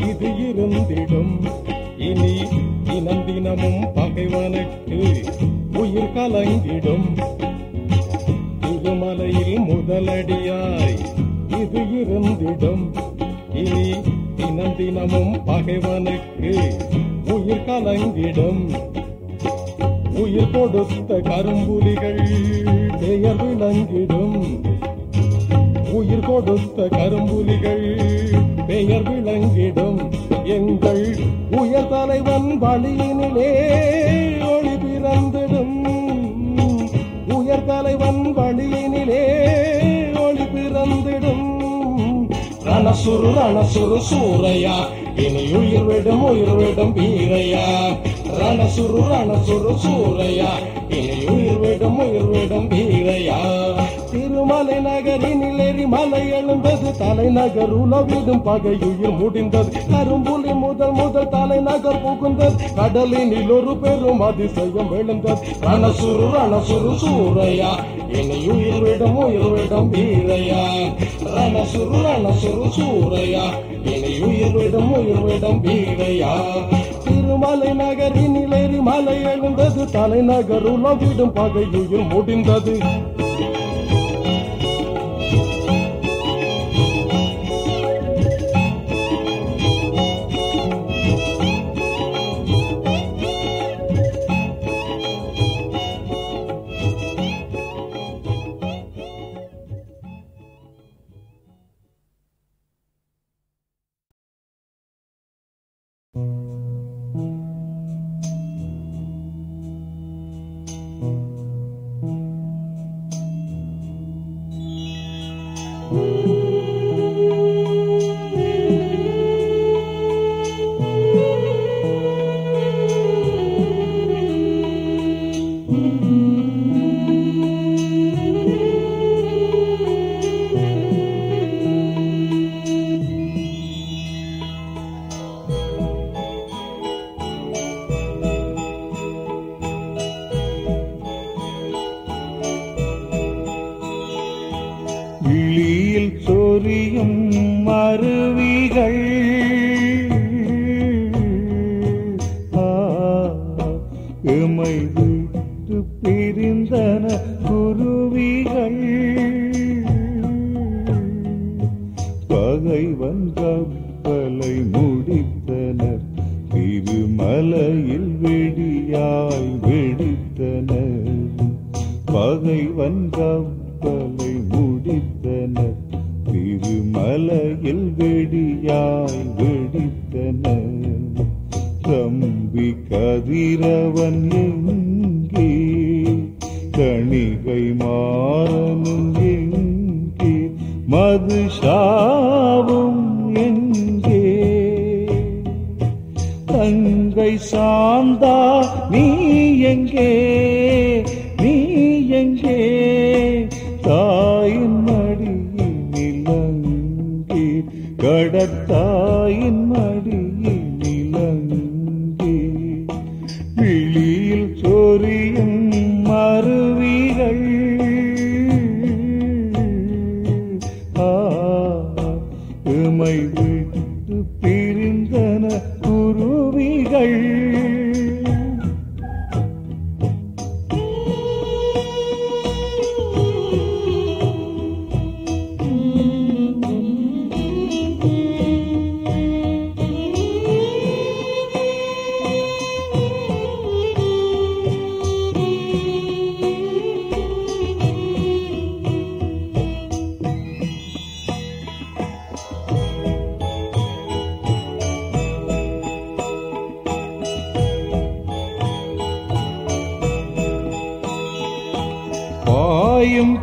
இது இருந்திடும். இனி தினம் தினமும் பகைவனுக்கு உயிர் கலங்கிடும். திருமலையில் முதலடியாய் இது இருந்திடும். இனி தினம் தினமும் பகைவனுக்கு உயிர் கலங்கிடும். உயிர் கொடுத்த கரும்புலிகள் பெயர் விளங்கிடும். உயிர் கொடுத்த கரும்புலிகள் பெயர் விளங்கிடும். எங்கள் உயர் தலைவன் வழியினிலே ஒளி பிறந்திடும். உயர் தலைவன் வழியினிலே ஒளி பிறந்திடும். ரணசுரு ரணசுரு சூரையா, இனி உயிர் விடும் உயிர் விடும் வீரையா. ரணசுரு ரணசுரு சூரையா, இனி உயிர் விடும் உயிர் விடும் வீரையா. திருமலை நகரினில் எரிமலை எழுந்தது. தலைநகர் உலவிடும் பகையுயிர் முடிந்தது. கரும்புலி முதல் முதல் தலைநகர் புகுந்தது. கடலினில் ஒரு பெரும் அதிசயம் எழுந்தது. ரணசுரு ரணசுரு சூரையா, இனி உயிர் விடும் உயிர் விடும் வீரையா. ரணசுரு ரணசுரு சூரையா, இனி உயிர் விடும் உயிர் விடும் வீரையா. திருமலை நகரினில் எரிமலை எழுந்தது. தலைநகர் உலவிடும் பகையுயிர் முடிந்தது.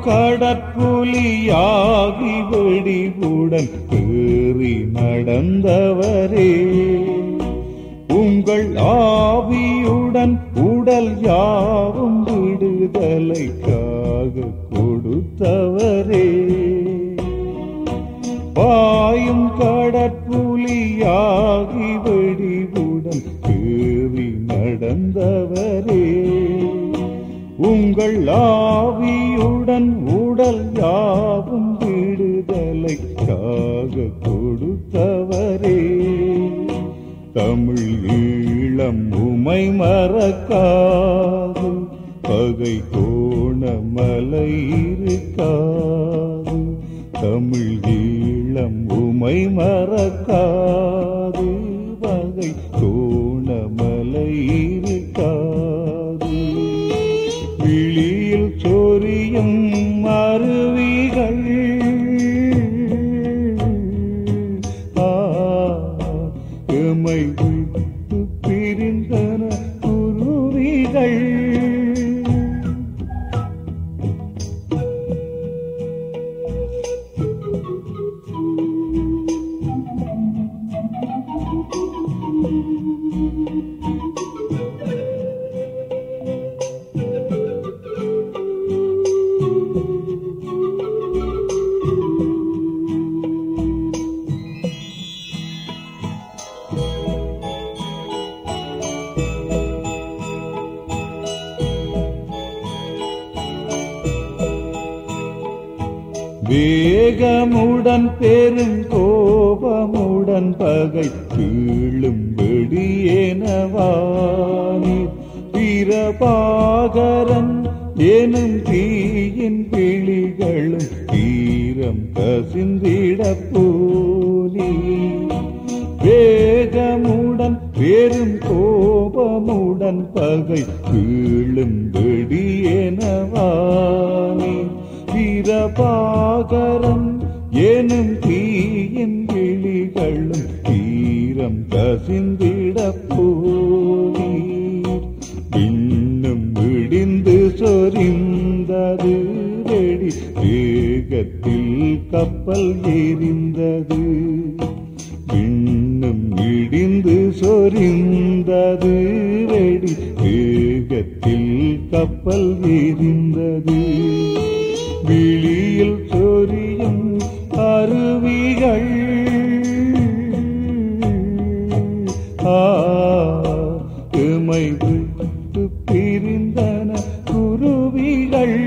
கடற்புலியாகி வெடிவுடன் ஏறி நடந்தவரே, உங்கள் ஆவியுடன் உடல் யாவும் விடுதலைக்காக கொடுத்தவரே. பாயும் கடற்புலியாகி வெடிவுடன் ஏறி நடந்தவரே, உங்கள் ஆவியுடன் உடல் யாவும் விடுதலைக்காக கொடுத்தவரே. தமிழ் ஈழம் உமை மறக்காது, பகை கோணமலை இருக்காது. தமிழ் ஈழம் உமை மறக்காது, பகை கோணமலை இருக்காது. விழியில் சொரியும் அருவிகள் எமை விட்டு பிரிந்தன. குருவிகள் வேகமுடன் பெருங்கோபமுடன் பகை கீழும்படி எனவானி பிரபாகரன் எனும் தீயின் பிழிகளும் தீரம் கசிந்திட போலி. வேகமுடன் பெருங்கோபமுடன் பகை கீழும்படி எனவானி பிரபாகரன் எனும் தீயின் விழிகளும் தீரம் கசிந்திடப் போனீர். இன்னும் விடிந்து சொரிந்தது வெடி, வேகத்தில் கப்பல் எரிந்தது. இன்னும் இடிந்து சொரிந்தது வெடி, வேகத்தில் கப்பல் எரிந்தது. விழியில் சொரியும் அருவிகள் எமை விட்டு பிரிந்தன. குருவிகள்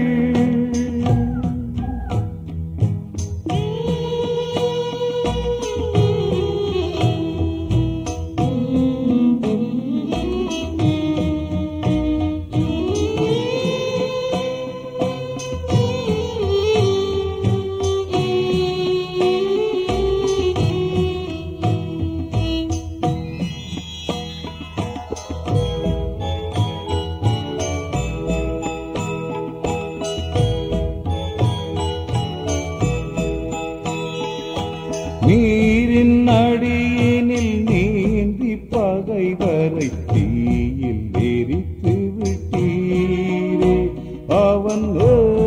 நீரின் அடியினில் நீந்தி பகைவரை தீயில் எரித்து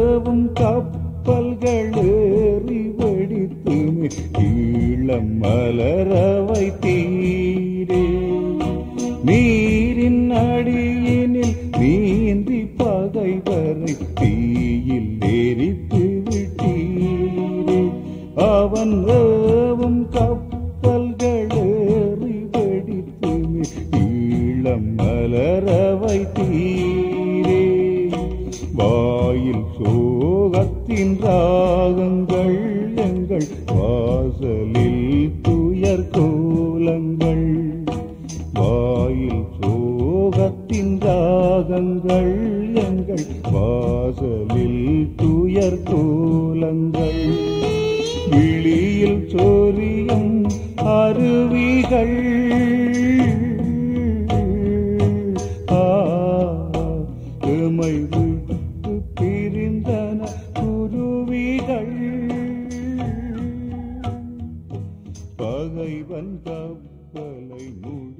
விட்டீரே. அவன் ஏவும் கப்பல்கள் ஏறி வெடித்துமே ஈழம் மலர வைத்தீரே. நீரின் அடியினில் நீந்தி பகைவரை தீயில் எரித்து விட்டீரே. அவன் ஏவும் கப்பல்கள் ஏறி வெடித்துமே ஈழம் மலர வைத்தீரே. வாயில் சோகத்தின் ராகங்கள் எங்கள் வாசலில் துயர் கோலங்கள். வாயில் சோகத்தின் ராகங்கள் எங்கள் வாசலில் துயர் கோலங்கள். விழியில் சொரியும் அருவிகள் எமை விட்டு பிரிந்தன. குருவிகள் பகைவன் கப்பலை